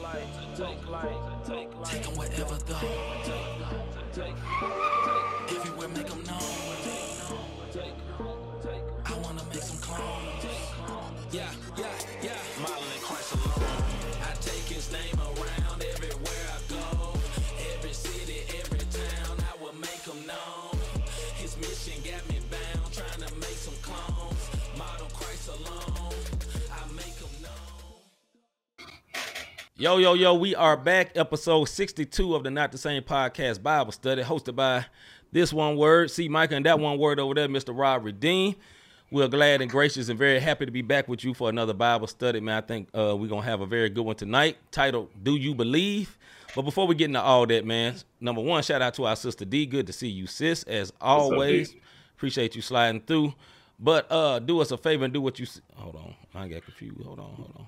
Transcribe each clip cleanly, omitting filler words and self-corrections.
Take them wherever though. Everywhere make them known. I wanna make some clones. Yeah, yeah, yeah. Modeling Christ alone. I take his name around everywhere I go. Every city, every town, I will make them known. His mission got me bound, trying to make some clones. Model Christ alone, I make them known. Yo, yo, yo, we are back. Episode 62 of the Not The Same Podcast Bible Study, hosted by this one word, C. Micah, and that one word over there, Mr. Rob Redeem. We're glad and gracious and very happy to be back with you for another Bible study, man. I think we're going to have a very good one tonight titled, Do You Believe? But before we get into all that, man, number one, shout out to our sister D. Good to see you, sis, as always. Up, appreciate you sliding through. But do us a favor and do what you see. Hold on. I got confused. Hold on.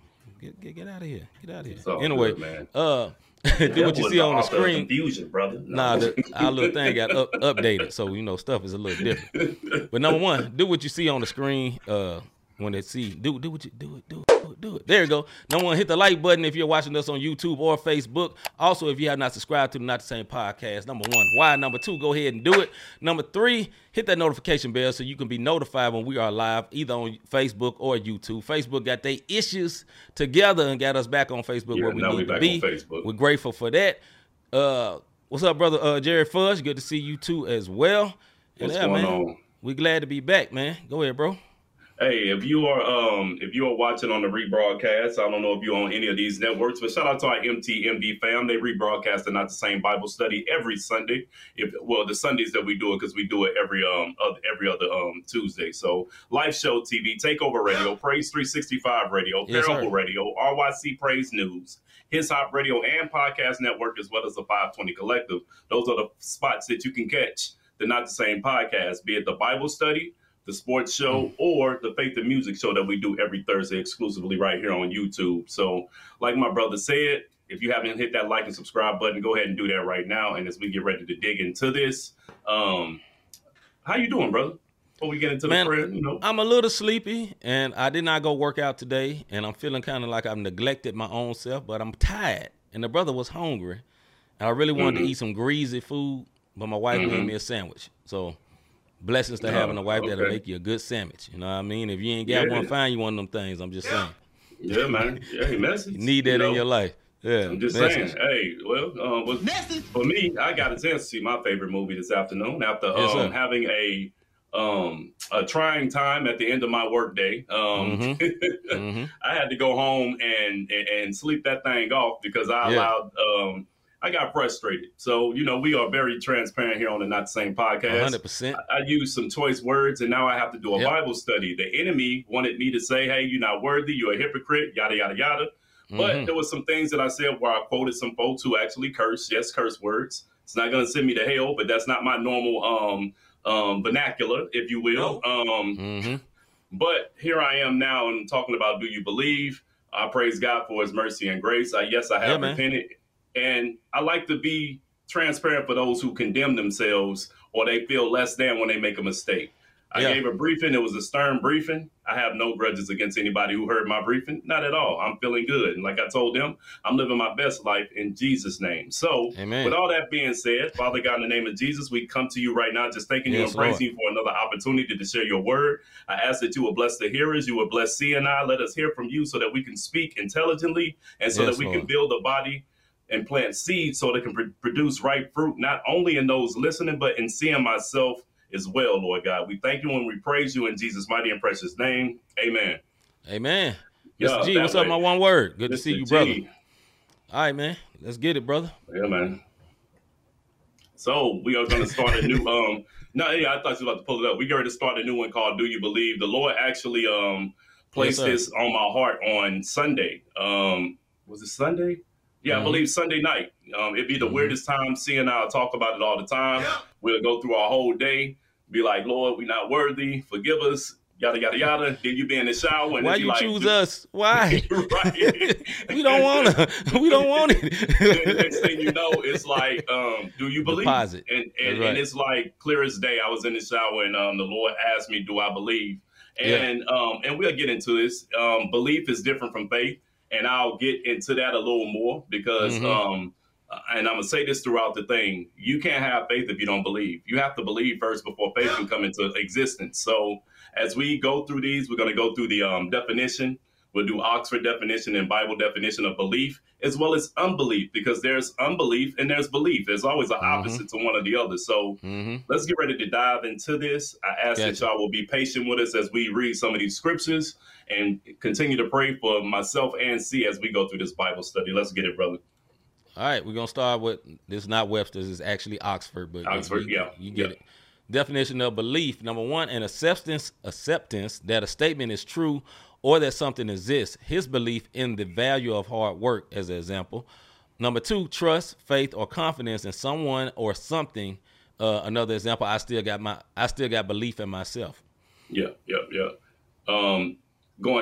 Get out of here. Get out of here. It's all anyway, good, man. Do what you see on the screen. Confusion, brother. No. Nah, our little thing got updated, so you know stuff is a little different. But number one, do what you see on the screen. When they see, do it. There you go. Number one, hit the like button if you're watching us on YouTube or Facebook. Also, if you have not subscribed to the Not The Same Podcast, number one, why? Number two, go ahead and do it. Number three, hit that notification bell so you can be notified when we are live, either on Facebook or YouTube. Facebook got their issues together and got us back on Facebook where we need to be. We're grateful for that. What's up, brother? Jerry Fudge, good to see you too as well. What's going on? We're glad to be back, man. Go ahead, bro. Hey, if you are watching on the rebroadcast, I don't know if you're on any of these networks, but shout out to our MTMB fam. They rebroadcast the Not The Same Bible Study every Sunday. The Sundays that we do it, because we do it every other Tuesday. So Life Show TV, Takeover Radio, Praise 365 Radio, Parable Radio, RYC Praise News, His Hop Radio, and Podcast Network, as well as the 520 Collective. Those are the spots that you can catch the Not The Same Podcast, be it the Bible study, the sports show, or the Faith and Music show that we do every Thursday exclusively right here on YouTube. So like my brother said, if you haven't hit that like and subscribe button, go ahead and do that right now. And as we get ready to dig into this, how you doing, brother? Before we get into the prayer, you know. I'm a little sleepy, and I did not go work out today, and I'm feeling kind of like I've neglected my own self, but I'm tired. And the brother was hungry, and I really wanted to eat some greasy food, but my wife gave me a sandwich. So blessings to having a wife that'll make you a good sandwich. You know what I mean? If you ain't got one, find you one of them things. I'm just saying. Yeah, man. Yeah, message. You need that in your life. Yeah, I'm just saying. Hey, well, for me, I got a chance to see my favorite movie this afternoon after having a trying time at the end of my work day. I had to go home and sleep that thing off because I allowed I got frustrated. So, you know, we are very transparent here on the Not The Same Podcast. 100%. I used some choice words, and now I have to do a Bible study. The enemy wanted me to say, hey, you're not worthy, you're a hypocrite, yada, yada, yada. But there were some things that I said where I quoted some folks who actually curse, curse words. It's not going to send me to hell, but that's not my normal vernacular, if you will. No. But here I am now and talking about do you believe? I praise God for his mercy and grace. I have repented. And I like to be transparent for those who condemn themselves or they feel less than when they make a mistake. I gave a briefing. It was a stern briefing. I have no grudges against anybody who heard my briefing. Not at all. I'm feeling good. And like I told them, I'm living my best life in Jesus' name. So with all that being said, Father God, in the name of Jesus, we come to you right now, just thanking you and praising you for another opportunity to share your word. I ask that you will bless the hearers. You will bless C and I. Let us hear from you so that we can speak intelligently and so that we can build a body and plant seeds so they can produce ripe fruit, not only in those listening, but in seeing myself as well, Lord God. We thank you and we praise you in Jesus' mighty and precious name. Amen. Amen. Mr. G, what's up, my one word? Good to see you, brother. All right, man. Let's get it, brother. Yeah, man. So we are going to start a new I thought you were about to pull it up. We're going to start a new one called Do You Believe? The Lord actually placed this on my heart on Sunday. Was it Sunday? Yeah, I believe Sunday night. It'd be the weirdest time. C and I'll talk about it all the time. We'll go through our whole day, be like, Lord, we're not worthy. Forgive us. Yada, yada, yada. Then you be in the shower. And why you choose us? Why? We don't want it. The next thing you know, it's like, do you believe? Deposit. And it's like clear as day. I was in the shower and the Lord asked me, do I believe? And we'll get into this. Belief is different from faith. and I'll get into that a little more because, and I'm going to say this throughout the thing, you can't have faith if you don't believe. You have to believe first before faith can come into existence. So as we go through these, we're going to go through the definition. We'll do Oxford definition and Bible definition of belief, as well as unbelief, because there's unbelief and there's belief. There's always an opposite to one or the other. So let's get ready to dive into this. I ask that y'all will be patient with us as we read some of these scriptures and continue to pray for myself and C as we go through this Bible study. Let's get it, brother. All right, we're going to start with, this is not Webster's, it's actually Oxford. But Oxford, you get it. Definition of belief, number one, an acceptance that a statement is true or that something exists. His belief in the value of hard work, as an example. Number two, trust, faith, or confidence in someone or something. Another example, I still got belief in myself. Going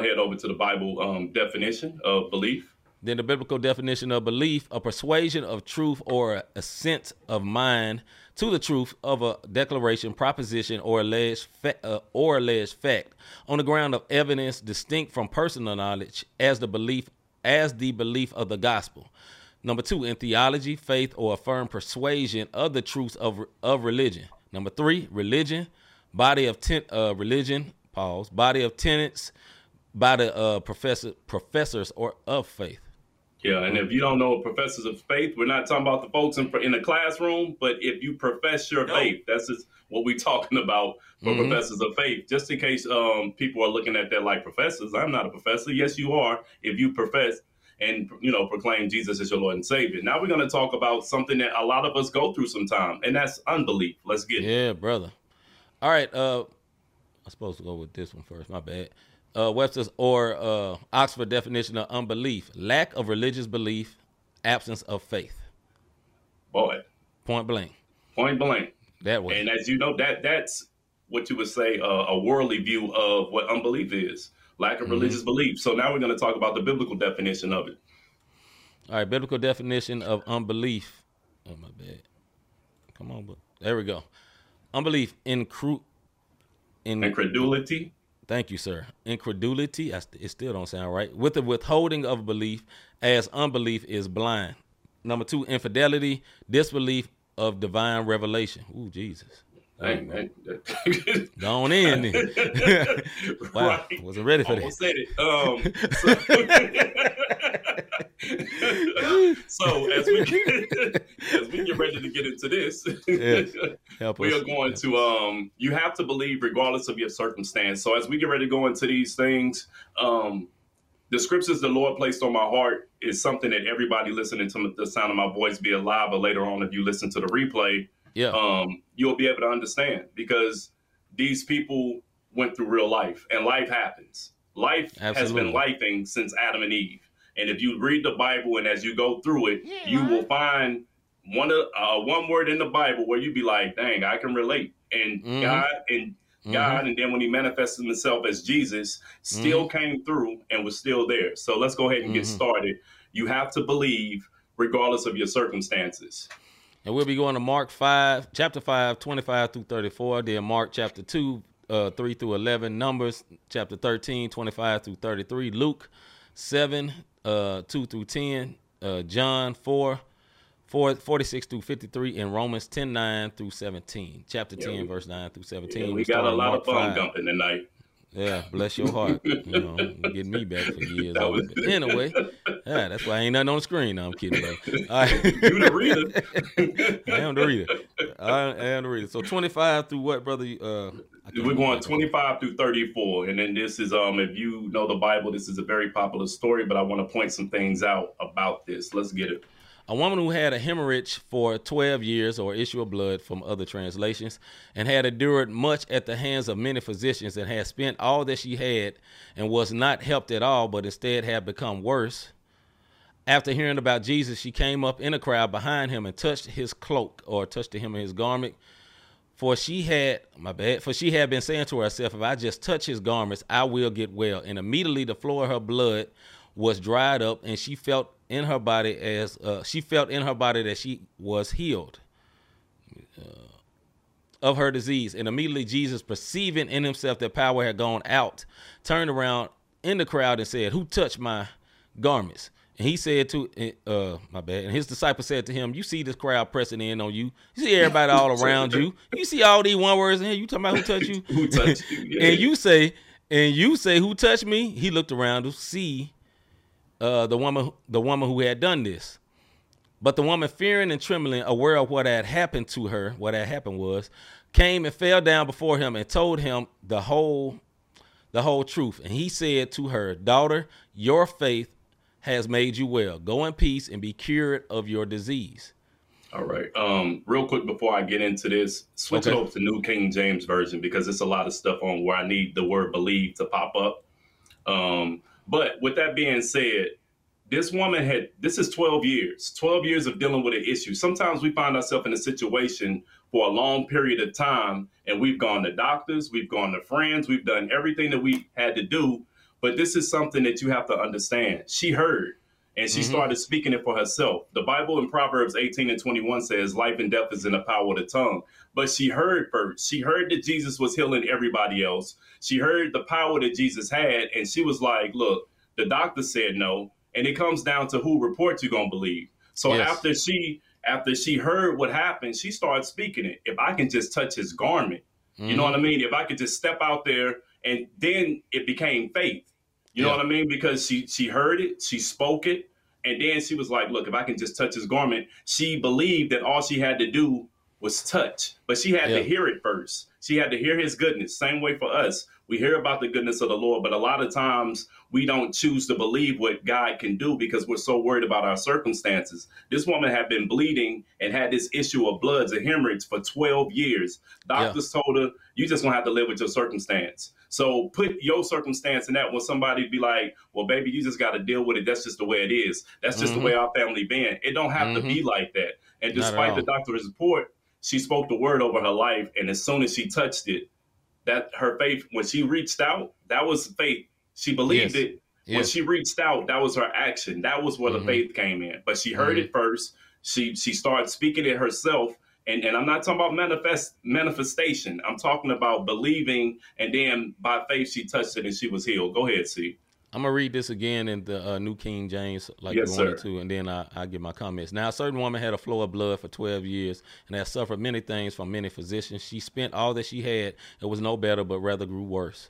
ahead over to the Bible definition of belief. Then the biblical definition of belief, a persuasion of truth or assent of mind to the truth of a declaration, proposition, or alleged fact on the ground of evidence distinct from personal knowledge as the belief of the gospel. Number two, in theology, faith or a firm persuasion of the truth of religion. Number three, religion, body of tenets by the professors or of faith. Yeah, and if you don't know professors of faith, we're not talking about the folks in the classroom, but if you profess your faith, that's just what we're talking about for professors of faith. Just in case people are looking at that like professors, I'm not a professor. Yes, you are if you profess and, you know, proclaim Jesus as your Lord and Savior. Now we're going to talk about something that a lot of us go through sometime, and that's unbelief. Let's get it. Yeah, brother. All right. I'm supposed to go with this one first. My bad. Webster's or Oxford definition of unbelief, lack of religious belief, absence of faith. Boy. Point blank. That way. And as you know, that's what you would say a worldly view of what unbelief is, lack of religious belief. So now we're going to talk about the biblical definition of it. All right, biblical definition of unbelief. Oh, my bad. Come on, there we go. Unbelief, incredulity. Thank you, sir. Incredulity, it still don't sound right, with the withholding of belief, as unbelief is blind. Number two, infidelity, disbelief of divine revelation. Ooh, Jesus. Gone in then. Wow, right. Wasn't ready for almost that. So as we get ready to get into this, we are going to you have to believe regardless of your circumstance. So as we get ready to go into these things, the scriptures the Lord placed on my heart is something that everybody listening to the sound of my voice, be it live or later on if you listen to the replay, you'll be able to understand, because these people went through real life and life happens. Life has been lifing since Adam and Eve. And if you read the Bible and as you go through it, you will find one word in the Bible where you be like, dang, I can relate. And God, and then when he manifested himself as Jesus, still came through and was still there. So let's go ahead and get started. You have to believe regardless of your circumstances. And we'll be going to Mark 5, chapter 5, 25 through 34, then Mark chapter 2, 3 through 11, Numbers chapter 13, 25 through 33, Luke 7, 2 through 10, John 4, 46 through 53, and Romans 10, 9 through 17. Chapter 10, verse 9 through 17. We got a lot of fun dumping tonight. Yeah, bless your heart. You know, getting me back for years. But anyway, that's why ain't nothing on the screen. No, I'm kidding. All right. You the reader. I am the reader. So 25 through what, brother? We're going 25 through 34. And then this is, if you know the Bible, this is a very popular story, but I want to point some things out about this. Let's get it. A woman who had a hemorrhage for 12 years, or issue of blood from other translations, and had endured much at the hands of many physicians, and had spent all that she had and was not helped at all, but instead had become worse. After hearing about Jesus, she came up in a crowd behind him and touched his cloak, or touched the hem of his garment. For she had been saying to herself, if I just touch his garments, I will get well. And immediately the flow of her blood was dried up, and she felt in her body that she was healed of her disease. And immediately Jesus, perceiving in himself that power had gone out, turned around in the crowd and said, who touched my garments. And he said to, my bad, and his disciple said to him, you see this crowd pressing in on you. You see everybody all around you. You see all these one words in here. You talking about who touched you? Who touched you? Yeah. And you say, who touched me? He looked around to see the woman who had done this. But the woman, fearing and trembling, aware of what had happened to her, what had happened was, came and fell down before him and told him the whole truth. And he said to her, daughter, your faith has made you well. Go in peace and be cured of your disease. All right. Real quick before I get into this, switch it over to New King James Version, because it's a lot of stuff on where I need the word believe to pop up. But with that being said, this woman this is 12 years of dealing with an issue. Sometimes we find ourselves in a situation for a long period of time, and we've gone to doctors, we've gone to friends, we've done everything that we had to do. But this is something that you have to understand. She heard, and she started speaking it for herself. The Bible in Proverbs 18:21 says, life and death is in the power of the tongue. But she heard first. She heard that Jesus was healing everybody else. She heard the power that Jesus had, and she was like, look, the doctor said no, and it comes down to who report you're going to believe. So after she heard what happened, she started speaking it. If I can just touch his garment, you know what I mean? If I could just step out there, and then it became faith. You know what I mean? Because she heard it, she spoke it, and then she was like, look, if I can just touch his garment, she believed that all she had to do was touch. But she had to hear it first. She had to hear his goodness. Same way for us. We hear about the goodness of the Lord, but a lot of times we don't choose to believe what God can do because we're so worried about our circumstances. This woman had been bleeding and had this issue of bloods and hemorrhage for 12 years. Doctors told her, you just gonna have to live with your circumstance. So put your circumstance in that when somebody be like, well, baby, you just got to deal with it. That's just the way it is. That's just the way our family been. It don't have to be like that. And despite the doctor's report, she spoke the word over her life. And as soon as she touched it, that her faith, when she reached out, that was faith. She believed it. Yes. When she reached out, that was her action. That was where the faith came in. But she heard it first. She started speaking it herself. And I'm not talking about manifestation. I'm talking about believing, and then by faith she touched it and she was healed. Go ahead, C. I'm going to read this again in the New King James, like you wanted to, and then I give my comments. Now, a certain woman had a flow of blood for 12 years and had suffered many things from many physicians. She spent all that she had. It was no better, but rather grew worse.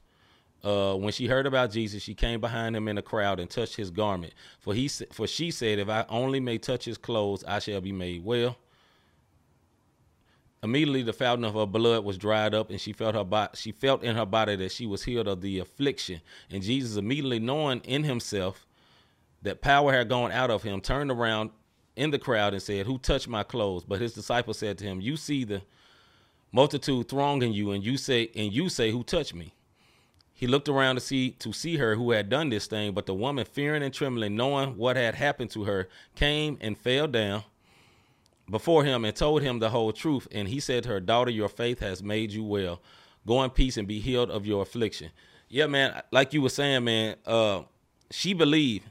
When she heard about Jesus, she came behind him in the crowd and touched his garment. For she said, if I only may touch his clothes, I shall be made well. Immediately, the fountain of her blood was dried up, and she felt in her body that she was healed of the affliction. And Jesus, immediately knowing in himself that power had gone out of him, turned around in the crowd and said, who touched my clothes? But his disciples said to him, you see the multitude thronging you, and you say, who touched me? He looked around to see her who had done this thing. But the woman, fearing and trembling, knowing what had happened to her, came and fell down before him and told him the whole truth. And he said to her, daughter, your faith has made you well. Go in peace and be healed of your affliction. Yeah, man. Like you were saying, man, she believed,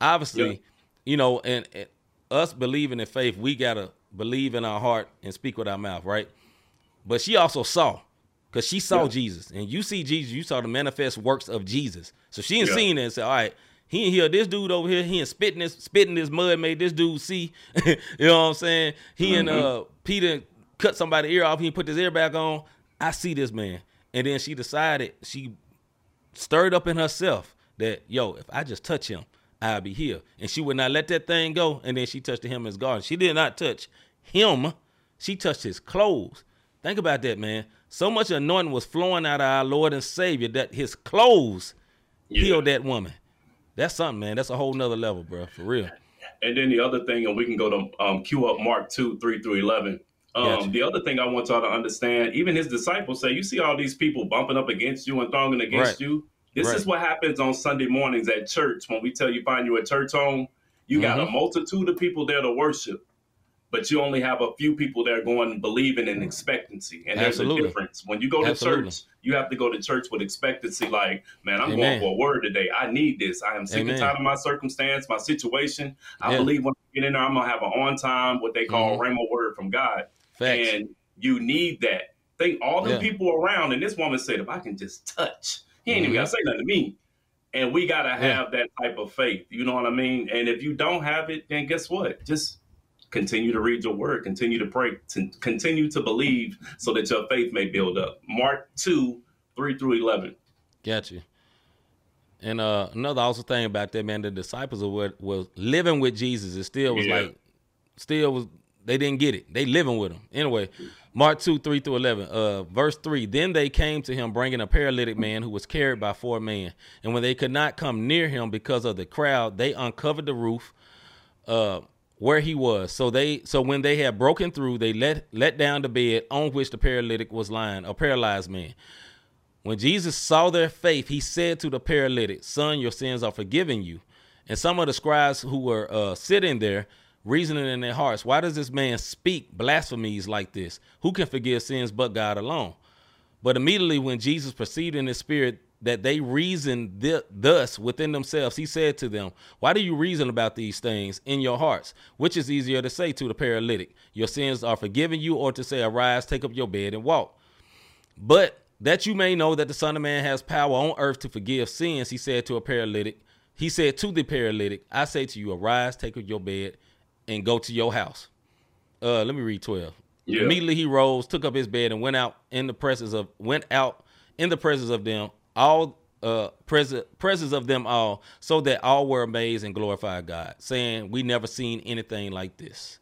obviously, you know, and us believing in faith, we got to believe in our heart and speak with our mouth. Right. But she also saw, because she saw Jesus, and you see Jesus, you saw the manifest works of Jesus. So she ain't seen it and said, all right, he ain't heal this dude over here. He ain't spitting this mud, made this dude see. You know what I'm saying? He and Peter cut somebody's ear off. He put his ear back on. I see this man. And then she decided, she stirred up in herself that, yo, if I just touch him, I'll be healed. And she would not let that thing go. And then she touched him in his garment. She did not touch him. She touched his clothes. Think about that, man. So much anointing was flowing out of our Lord and Savior that his clothes healed that woman. That's something, man. That's a whole nother level, bro, for real. And then the other thing, and we can go to queue up Mark 2:3-11. Gotcha. The other thing I want y'all to understand, even his disciples say, you see all these people bumping up against you and thronging against you. This is what happens on Sunday mornings at church. When we tell you, find you a church home, you got a multitude of people there to worship, but you only have a few people that are going believing in expectancy. And there's a difference. When you go to church, you have to go to church with expectancy. Like, man, I'm going for a word today. I need this. I am sick and tired of my circumstance, my situation. I believe when I get in there, I'm going to have an on time, what they call rhema word from God. Facts. And you need that. Think all the people around. And this woman said, if I can just touch, he ain't even got to say nothing to me. And we got to have that type of faith. You know what I mean? And if you don't have it, then guess what? Just continue to read your word, continue to pray, continue to believe so that your faith may build up. Mark 2:3-11. Got you. And another also thing about that, man, the disciples of what was living with Jesus. It still was like, still was, they didn't get it. They living with him. Anyway, Mark 2:3-11, verse 3. Then they came to him bringing a paralytic man who was carried by 4 men. And when they could not come near him because of the crowd, they uncovered the roof where he was. So when they had broken through, they let down the bed on which the paralytic was lying, a paralyzed man. When Jesus saw their faith, he said to the paralytic, "Son, your sins are forgiven you." And some of the scribes who were sitting there reasoning in their hearts, "Why does this man speak blasphemies like this? Who can forgive sins but God alone?" But immediately when Jesus perceived in his spirit that they reasoned thus within themselves, he said to them, "Why do you reason about these things in your hearts? Which is easier to say to the paralytic, 'Your sins are forgiven you,' or to say, 'Arise, take up your bed and walk'? But that you may know that the Son of Man has power on earth to forgive sins," he said to a paralytic. He said to the paralytic, "I say to you, arise, take up your bed, and go to your house." Let me read 12. Yeah. Immediately he rose, took up his bed, and went out in the presence of them all, so that all were amazed and glorified God, saying, "We never seen anything like this."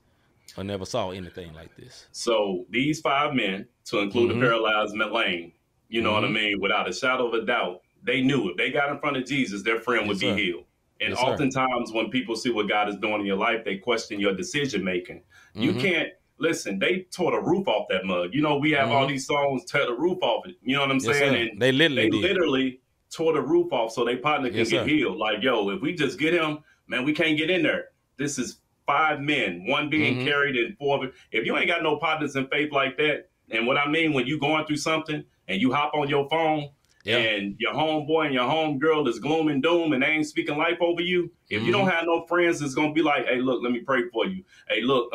I never saw anything like this. So these 5 men, to include the paralyzed man, you know what I mean? Without a shadow of a doubt, they knew if they got in front of Jesus, their friend would be healed. And oftentimes when people see what God is doing in your life, they question your decision making. You can't listen. They tore the roof off that mug. You know, we have all these songs, "Tear the Roof Off It." You know what I'm saying? And they literally tore the roof off so their partner can get healed. Like, yo, if we just get him, man, we can't get in there. This is 5 men, 1 being carried and 4. If you ain't got no partners in faith like that, and what I mean, when you going through something and you hop on your phone and your homeboy and your homegirl is gloom and doom and they ain't speaking life over you, if you don't have no friends, it's going to be like, "Hey, look, let me pray for you. Hey, look,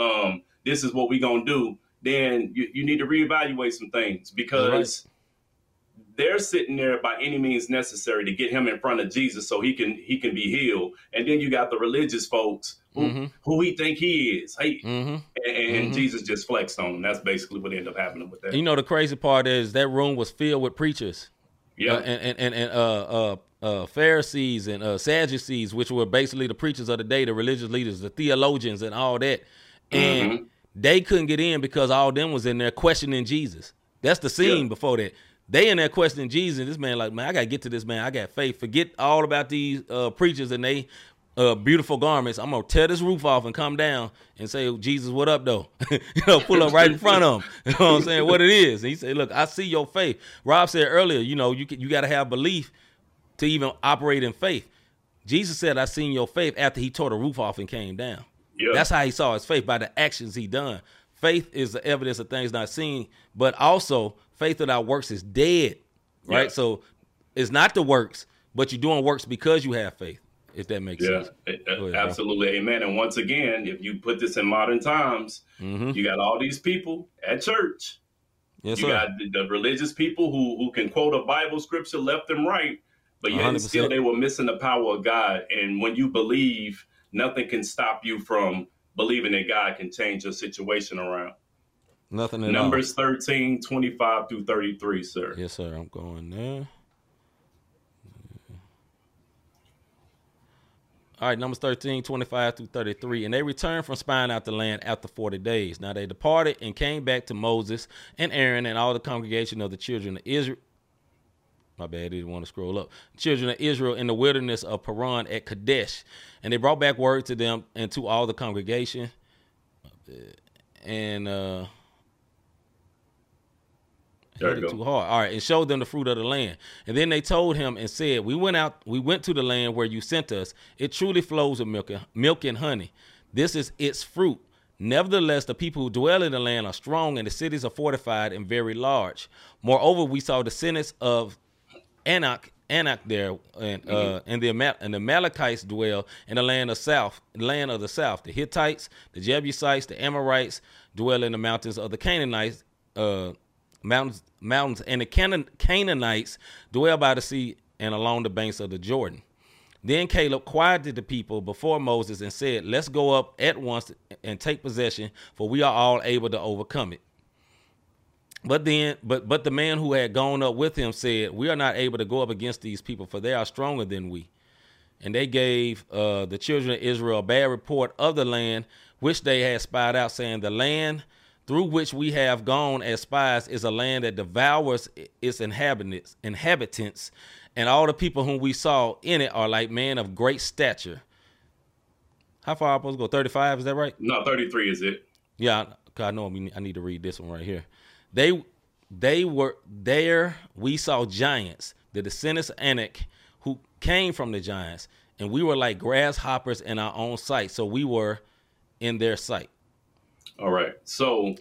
this is what we going to do." Then you need to reevaluate some things, because they're sitting there by any means necessary to get him in front of Jesus so he can be healed. And then you got the religious folks who he think he is. Hey, and Jesus just flexed on him. That's basically what ended up happening with that. You know, the crazy part is that room was filled with preachers. Yeah. And Pharisees and Sadducees, which were basically the preachers of the day, the religious leaders, the theologians and all that. And they couldn't get in because all them was in there questioning Jesus. That's the scene before that. They in there questioning Jesus. This man like, "Man, I got to get to this man. I got faith. Forget all about these preachers and they beautiful garments. I'm going to tear this roof off and come down and say, 'Jesus, what up, though?'" You know, pull up right in front of him. You know what I'm saying? What it is. And he said, "Look, I see your faith." Rob said earlier, you know, you got to have belief to even operate in faith. Jesus said, "I seen your faith," after he tore the roof off and came down. Yeah. That's how he saw his faith, by the actions he done. Faith is the evidence of things not seen, but also faith without works is dead, right? Yeah. So it's not the works, but you're doing works because you have faith, if that makes sense. Yeah, absolutely. Bro. Amen. And once again, if you put this in modern times, you got all these people at church. Yes, you got the religious people who can quote a Bible scripture left and right, but yet still they were missing the power of God. And when you believe, nothing can stop you from believing that God can change your situation around. Nothing at all. Numbers 13:25-33, sir. Yes, sir. I'm going there. All right, Numbers 13:25-33. "And they returned from spying out the land after 40 days. Now they departed and came back to Moses and Aaron and all the congregation of the children of Israel." My bad, I didn't want to scroll up. "Children of Israel in the wilderness of Paran at Kadesh. And they brought back word to them and to all the congregation." And hit it too hard. All right. "And showed them the fruit of the land. And then they told him and said, 'We went to the land where you sent us. It truly flows with milk and honey. This is its fruit. Nevertheless, the people who dwell in the land are strong, and the cities are fortified and very large. Moreover, we saw the descendants of Anak there, and the Amalekites dwell in the land of the south. The Hittites, the Jebusites, the Amorites dwell in the mountains of the Canaanites. Mountains and the Canaanites dwell by the sea and along the banks of the Jordan. Then Caleb quieted the people before Moses and said, let's go up at once and take possession, for we are all able to overcome it. But the man who had gone up with him said, we are not able to go up against these people, for they are stronger than we. And they gave the children of Israel a bad report of the land, which they had spied out, saying, the land through which we have gone as spies is a land that devours its inhabitants, and all the people whom we saw in it are like men of great stature. How far am I supposed to go? 35, is that right? No, 33 is it. Yeah, I know I need to read this one right here. They were there. We saw giants, the descendants of Anak, who came from the giants, and we were like grasshoppers in our own sight. So we were in their sight. All right. So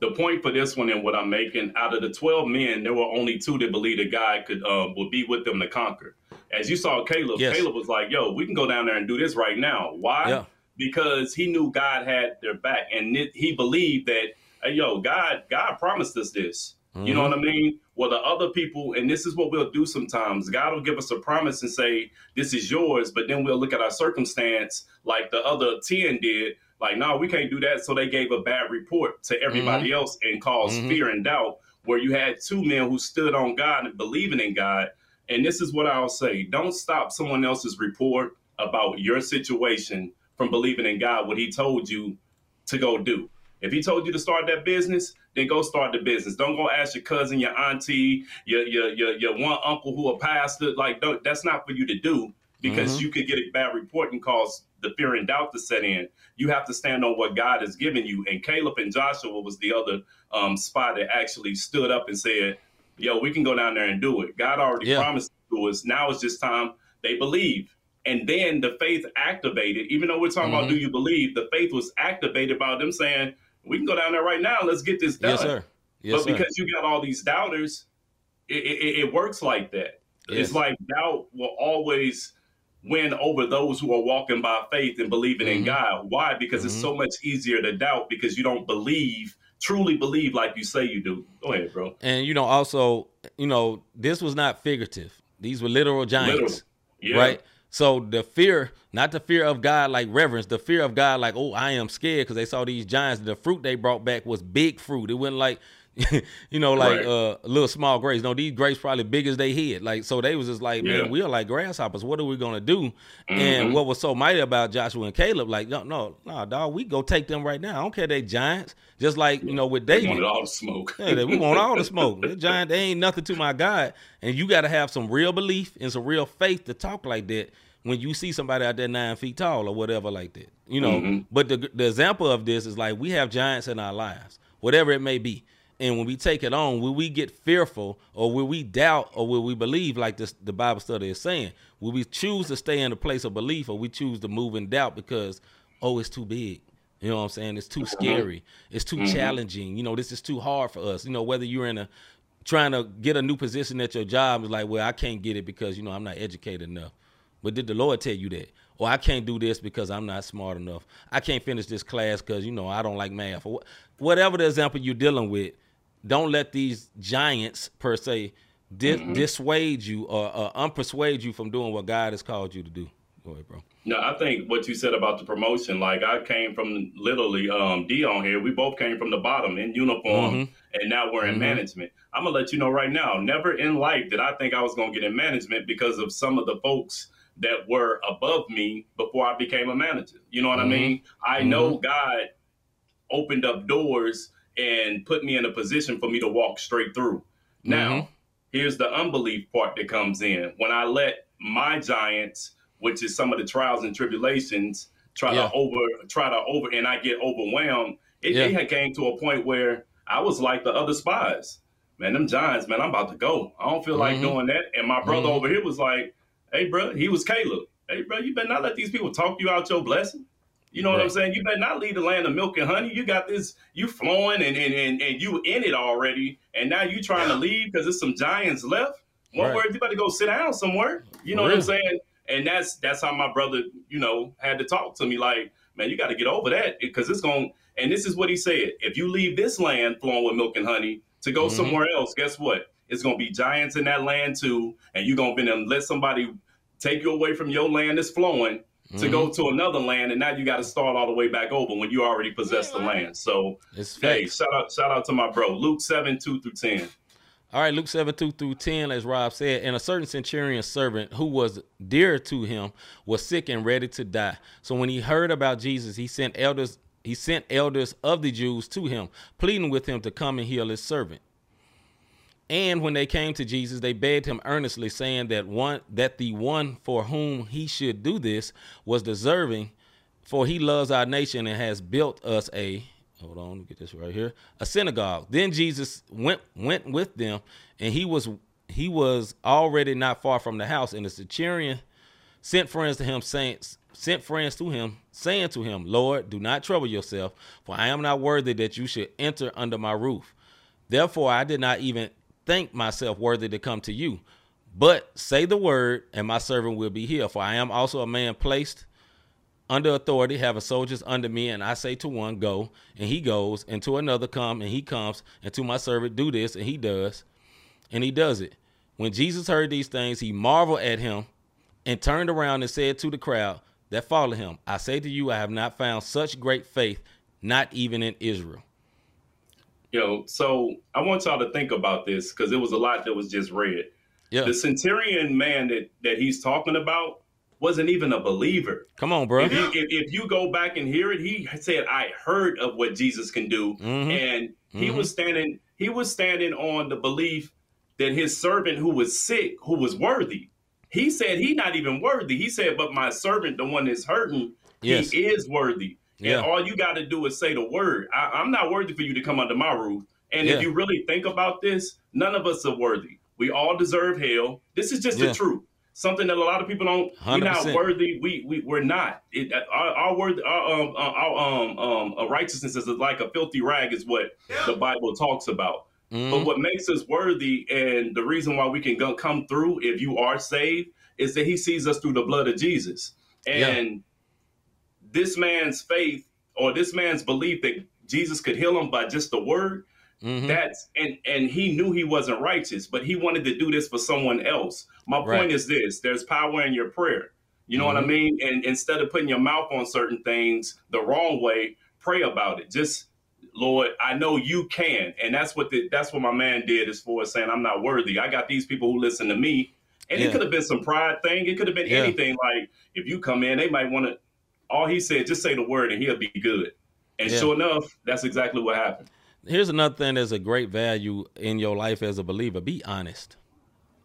the point for this one and what I'm making, out of the 12 men, there were only 2 that believed that God could would be with them to conquer. As you saw Caleb, yes. Caleb was like, yo, we can go down there and do this right now. Why? Yeah. Because he knew God had their back, and he believed that, hey, yo, God promised us this. Mm-hmm. You know what I mean? Well, the other people, and this is what we'll do sometimes. God will give us a promise and say, this is yours. But then we'll look at our circumstance like the other 10 did. Like, no, we can't do that. So they gave a bad report to everybody mm-hmm. else and caused mm-hmm. fear and doubt, where you had 2 men who stood on God and believing in God. And this is what I'll say. Don't stop someone else's report about your situation from believing in God, what he told you to go do. If he told you to start that business, then go start the business. Don't go ask your cousin, your auntie, your one uncle who a pastor. Like, don't, that's not for you to do, because mm-hmm. you could get a bad report and cause the fear and doubt to set in. You have to stand on what God has given you. And Caleb and Joshua was the other spy that actually stood up and said, yo, we can go down there and do it. God already promised to us. Now it's just time they believe. And then the faith activated, even though we're talking mm-hmm. about do you believe, the faith was activated by them saying, we can go down there right now. Let's get this done. Yes, sir. Yes, but because you got all these doubters, it works like that. Yes. It's like doubt will always win over those who are walking by faith and believing mm-hmm. in God. Why? Because mm-hmm. it's so much easier to doubt, because you don't believe, truly believe like you say you do. Go ahead, bro. And, you know, also, you know, this was not figurative. These were literal giants, yeah. right? So the fear, not the fear of God like reverence, the fear of God like, oh, I am scared because they saw these giants. The fruit they brought back was big fruit. It wasn't like, you know, like little small grapes. No, these grapes probably big as they head. Like, so they was just like, man, we are like grasshoppers. What are we going to do? Mm-hmm. And what was so mighty about Joshua and Caleb, like, no, dog, we go take them right now. I don't care they giants. Just like, you know, with David. We wanted all the smoke. Yeah, we want all the smoke. The giant, they ain't nothing to my God. And you got to have some real belief and some real faith to talk like that when you see somebody out there 9 feet tall or whatever like that. You know, mm-hmm. but the example of this is like, we have giants in our lives, whatever it may be. And when we take it on, will we get fearful, or will we doubt, or will we believe like this? The Bible study is saying, will we choose to stay in the place of belief, or we choose to move in doubt because, oh, it's too big. You know what I'm saying? It's too scary. It's too mm-hmm. challenging. You know, this is too hard for us. You know, whether you're in trying to get a new position at your job, is like, well, I can't get it because, you know, I'm not educated enough. But did the Lord tell you that? Or I can't do this because I'm not smart enough. I can't finish this class because, you know, I don't like math, or whatever the example you're dealing with. Don't let these giants, per se, dissuade you or unpersuade you from doing what God has called you to do. Go ahead, bro. No, I think what you said about the promotion, like I came from literally Dion here. We both came from the bottom in uniform, mm-hmm. and now we're in mm-hmm. management. I'm going to let you know right now, never in life did I think I was going to get in management because of some of the folks that were above me before I became a manager. You know what mm-hmm. I mean? I mm-hmm. know God opened up doors and put me in a position for me to walk straight through. Now, mm-hmm. here's the unbelief part that comes in. When I let my giants, which is some of the trials and tribulations, try to over, and I get overwhelmed, it had came to a point where I was like the other spies. Man, them giants, man, I'm about to go. I don't feel mm-hmm. like doing that. And my brother mm-hmm. over here was like, hey, bro, he was Caleb. Hey, bro, you better not let these people talk you out your blessing. You know what I'm saying? You better not leave the land of milk and honey. You got this, you flowing and you in it already. And now you trying to leave because there's some giants left. One word, you better go sit down somewhere. You know what I'm saying? And that's how my brother, you know, had to talk to me like, man, you got to get over that because it's going. And this is what he said. If you leave this land flowing with milk and honey to go mm-hmm. somewhere else, guess what? It's going to be giants in that land too. And you're going to let somebody take you away from your land that's flowing to go to another land. And now you got to start all the way back over when you already possess the land. So, hey, shout out to my bro, Luke 7:2-10. All right, Luke 7:2-10, as Rob said, and a certain centurion's servant who was dear to him was sick and ready to die. So when he heard about Jesus, he sent elders of the Jews to him, pleading with him to come and heal his servant. And when they came to Jesus, they begged him earnestly, saying that the one for whom he should do this was deserving, for he loves our nation and has built us a... Hold on, let me get this right here. A synagogue. Then Jesus went with them, and he was already not far from the house. And the centurion sent friends to him, saying to him, "Lord, do not trouble yourself, for I am not worthy that you should enter under my roof. Therefore, I did not even think myself worthy to come to you. But say the word, and my servant will be healed. For I am also a man placed under authority, having soldiers under me, and I say to one, go, and he goes, and to another, come, and he comes, and to my servant, do this, and he does it. When Jesus heard these things, he marveled at him and turned around and said to the crowd that followed him, I say to you, I have not found such great faith, not even in Israel. Yo, so I want y'all to think about this, because it was a lot that was just read. Yeah. The centurion man that he's talking about wasn't even a believer. Come on, bro. If you go back and hear it, he said, I heard of what Jesus can do. Mm-hmm. And he was standing on the belief that his servant who was sick, who was worthy. He said, he not even worthy. He said, but my servant, the one that's hurting, yes, he is worthy. Yeah. And all you got to do is say the word. I'm not worthy for you to come under my roof. And if you really think about this, none of us are worthy. We all deserve hell. This is just the truth. Something that a lot of people don't. 100%. We're not worthy. We're not. Our righteousness is like a filthy rag, is what the Bible talks about. Mm-hmm. But what makes us worthy, and the reason why we can come through if you are saved, is that He sees us through the blood of Jesus. And this man's faith, or this man's belief that Jesus could heal him by just the word. Mm-hmm. And he knew he wasn't righteous, but he wanted to do this for someone else. My point is this: there's power in your prayer. You know what I mean? And instead of putting your mouth on certain things the wrong way, pray about it. Just, Lord, I know you can. And that's what my man did, as far as saying, I'm not worthy. I got these people who listen to me. And it could have been some pride thing. It could have been anything. Like, if you come in, they might want to. All he said, just say the word and he'll be good. And sure enough, that's exactly what happened. Here's another thing that's a great value in your life as a believer. Be honest.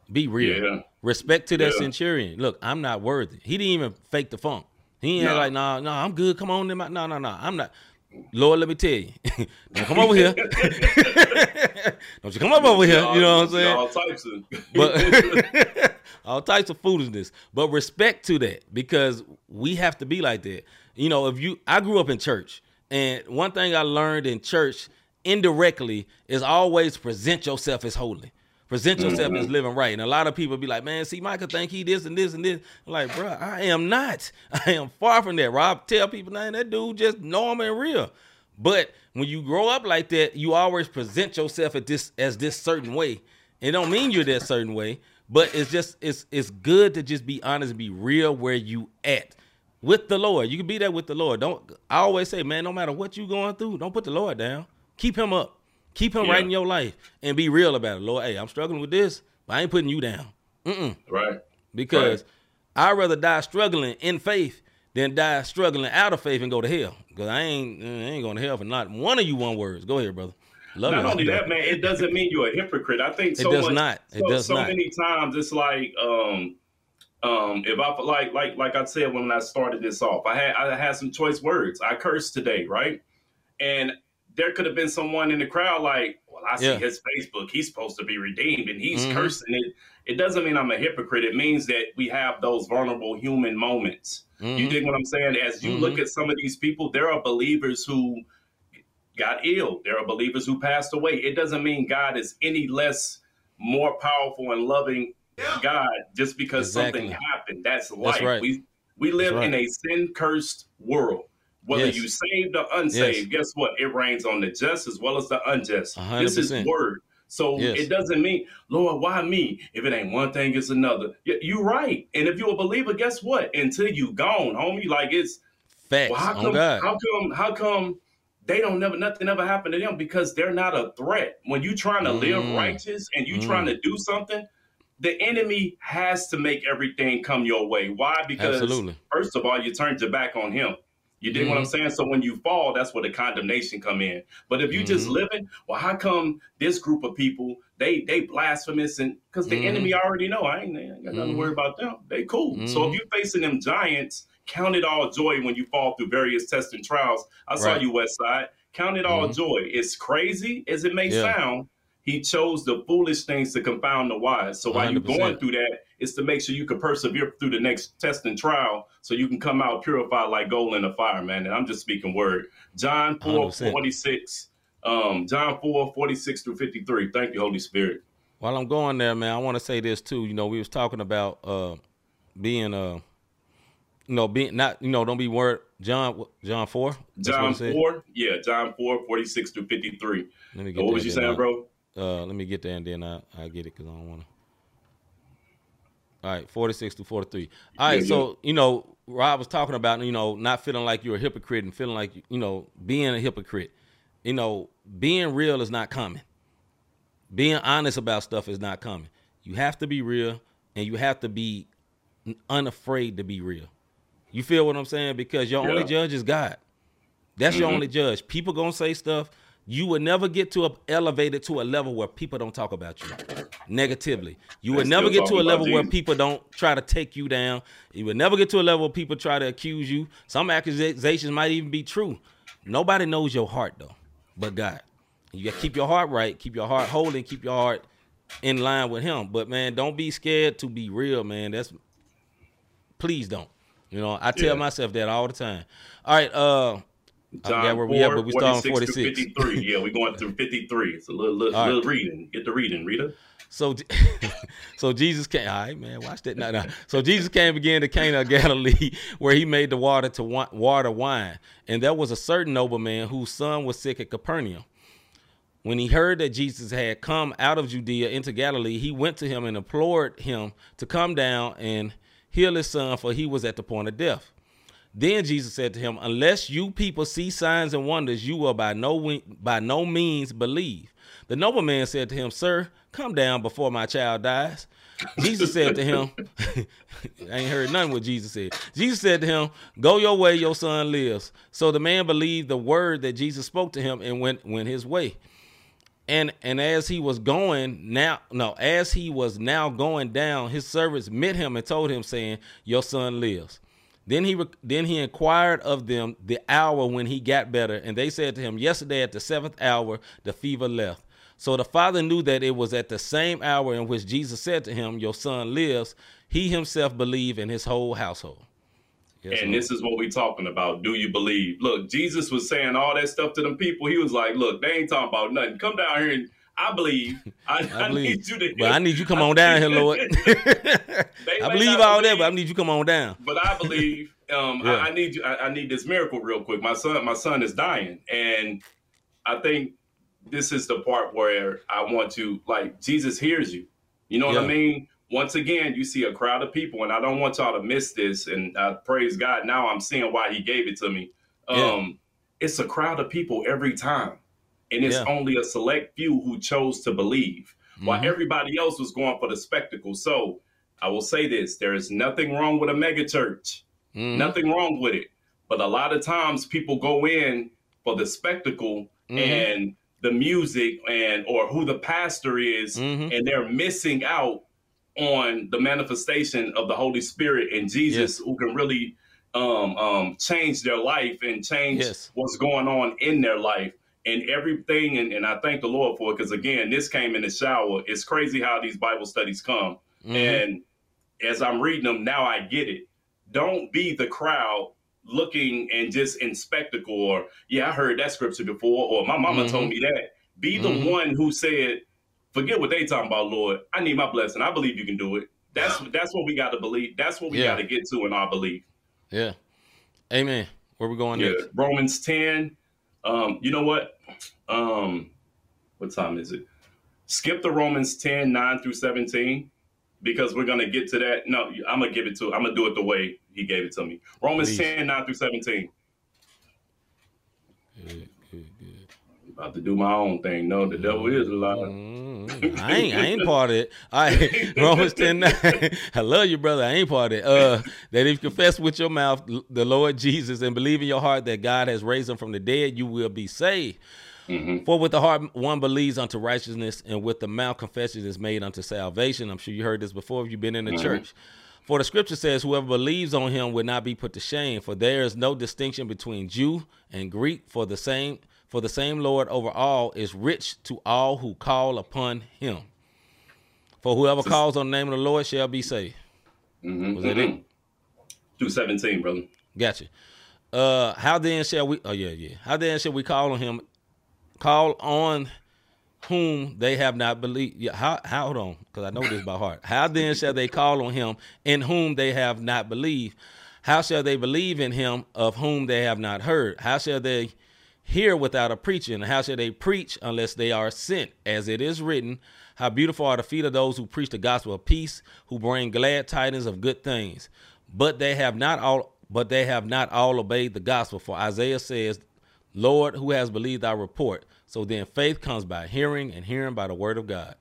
Be real. Yeah. Respect to that centurion. Look, I'm not worthy. He didn't even fake the funk. He ain't like, no, I'm good. Come on. No, I'm not. Lord, let me tell you. Don't come over here. Don't you come up over here. You know what I'm saying? All types of all types of foolishness. But respect to that, because we have to be like that. You know, I grew up in church, and one thing I learned in church indirectly is always present yourself as holy. Present yourself as living right. And a lot of people be like, man, see, Michael think he this and this and this. I'm like, bro, I am not. I am far from that. Rob tell people, man, that dude just normal and real. But when you grow up like that, you always present yourself as this certain way. It don't mean you're that certain way, but it's good to just be honest and be real where you at. With the Lord. You can be there with the Lord. I always say, man, no matter what you going through, don't put the Lord down. Keep him up. Keep him right in your life, and be real about it. Lord, hey, I'm struggling with this, but I ain't putting you down. Right. Because I'd rather die struggling in faith than die struggling out of faith and go to hell. Because I ain't going to hell for not one of you one words. Go ahead, brother. Love not only that, man, it doesn't mean you're a hypocrite. I think so. It does much, not. It so, does so not. So many times it's like, if I like I said when I started this off, I had some choice words. I cursed today, right? And there could have been someone in the crowd like, well, I see his Facebook. He's supposed to be redeemed, and he's cursing it. It doesn't mean I'm a hypocrite. It means that we have those vulnerable human moments. You dig what I'm saying? As you look at some of these people, there are believers who got ill. There are believers who passed away. It doesn't mean God is any less, more powerful and loving God just because something happened. That's life. That's right. We live in a sin-cursed world. Whether you saved or unsaved, guess what? It rains on the just as well as the unjust. 100%. This is word. So It doesn't mean, Lord, why me? If it ain't one thing, it's another. You're right. And if you're a believer, guess what? Until you gone, homie, like it's facts. Well, how come they don't never, nothing ever happened to them? Because they're not a threat. When you trying to live righteous and you trying to do something, the enemy has to make everything come your way. Why? Because first of all, you turned your back on him. You dig what I'm saying? So when you fall, that's where the condemnation come in. But if you just living, well, how come this group of people, they blasphemous? And because the enemy already know, I ain't got nothing to worry about them. They cool. So if you facing them giants, count it all joy when you fall through various tests and trials. I saw you, Westside. Count it all joy. It's crazy as it may sound. He chose the foolish things to confound the wise. So while you're going through that, it's to make sure you can persevere through the next test and trial so you can come out purified like gold in the fire, man. And I'm just speaking word. John 4:46. John 4:46-53. Thank you, Holy Spirit. While I'm going there, man, I want to say this too. You know, we was talking about don't be worried. John 4? John 4? Yeah, John 4:46-53. Let me get what was you saying, bro? Let me get there and then I get it because I don't want to. All right, 46-43. All right, so, you know, Rob was talking about, you know, not feeling like you're a hypocrite and feeling like, you know, being a hypocrite. You know, being real is not common. Being honest about stuff is not common. You have to be real and you have to be unafraid to be real. You feel what I'm saying? Because your only judge is God. That's your only judge. People going to say stuff. You would never get elevated to a level where people don't talk about you negatively. You would never get to a level where people don't try to take you down. You would never get to a level where people try to accuse you. Some accusations might even be true. Nobody knows your heart, though, but God. You got to keep your heart right, keep your heart holy, and keep your heart in line with him. But, man, don't be scared to be real, man. Please don't. You know, I tell myself that all the time. All right, John 4:46-53. Yeah, we're going through 53. It's a little reading. Get the reading, Rita. So Jesus came. All right, man, watch that. No. So Jesus came again to Cana of Galilee, where he made the water to water wine. And there was a certain nobleman whose son was sick at Capernaum. When he heard that Jesus had come out of Judea into Galilee, he went to him and implored him to come down and heal his son, for he was at the point of death. Then Jesus said to him, unless you people see signs and wonders, you will by no means believe. The nobleman said to him, sir, come down before my child dies. Jesus said to him, I ain't heard nothing what Jesus said. Jesus said to him, go your way, your son lives. So the man believed the word that Jesus spoke to him and went his way. And as he was now going down, his servants met him and told him, saying, your son lives. Then he inquired of them the hour when he got better, and they said to him, yesterday at the seventh hour, the fever left. So the father knew that it was at the same hour in which Jesus said to him, your son lives. He himself believed in his whole household. Yes, and this is what we're talking about. Do you believe? Look, Jesus was saying all that stuff to them people. He was like, look, they ain't talking about nothing. Come down here and I believe. I believe. Need you to. But I need you come on down here, Lord. I believe all that, but I need you come on down. But I believe. I need you. I need this miracle real quick. My son is dying, and I think this is the part where I want to, like, Jesus hears you. You know what I mean? Once again, you see a crowd of people, and I don't want y'all to miss this. And I praise God. Now I'm seeing why he gave it to me. It's a crowd of people every time. And it's only a select few who chose to believe while everybody else was going for the spectacle. So I will say this. There is nothing wrong with a mega church, nothing wrong with it. But a lot of times people go in for the spectacle and the music and or who the pastor is, and they're missing out on the manifestation of the Holy Spirit and Jesus who can really change their life and change what's going on in their life. And everything, and I thank the Lord for it, because, again, this came in the shower. It's crazy how these Bible studies come. And as I'm reading them, now I get it. Don't be the crowd looking and just in spectacle or, I heard that scripture before, or my mama told me that. Be the one who said, forget what they talking about, Lord. I need my blessing. I believe you can do it. That's what we got to believe. That's what we got to get to in our belief. Yeah. Amen. Where we going next? Romans 10. You know what? What time is it? skip the Romans 10, 9 through 17, because we're going to get to that. No, I'm going to give it to, I'm going to do it the way he gave it to me. Romans 10, 9 through 17. Good. About to do my own thing. No, the devil is a liar. I ain't part of it. All right. Romans 10, 9. I love you, brother. I ain't part of it. That if you confess with your mouth the Lord Jesus and believe in your heart that God has raised him from the dead, you will be saved. Mm-hmm. For with the heart one believes unto righteousness, and with the mouth confession is made unto salvation. I'm sure you heard this before if you've been in the church. For the scripture says, whoever believes on him will not be put to shame, for there is no distinction between Jew and Greek, for the same Lord over all is rich to all who call upon him. For whoever calls on the name of the Lord shall be saved. Mm-hmm. Was that it? 2:17, brother. Gotcha. How then shall we? Oh, yeah. How then shall we call on him? Call on whom they have not believed. Yeah, hold on, because I know this by heart. How then shall they call on him in whom they have not believed? How shall they believe in him of whom they have not heard? How shall they hear without a preacher? And how shall they preach unless they are sent? As it is written, how beautiful are the feet of those who preach the gospel of peace, who bring glad tidings of good things. But they have not all obeyed the gospel. For Isaiah says, Lord, who has believed our report? So then faith comes by hearing, and hearing by the word of God.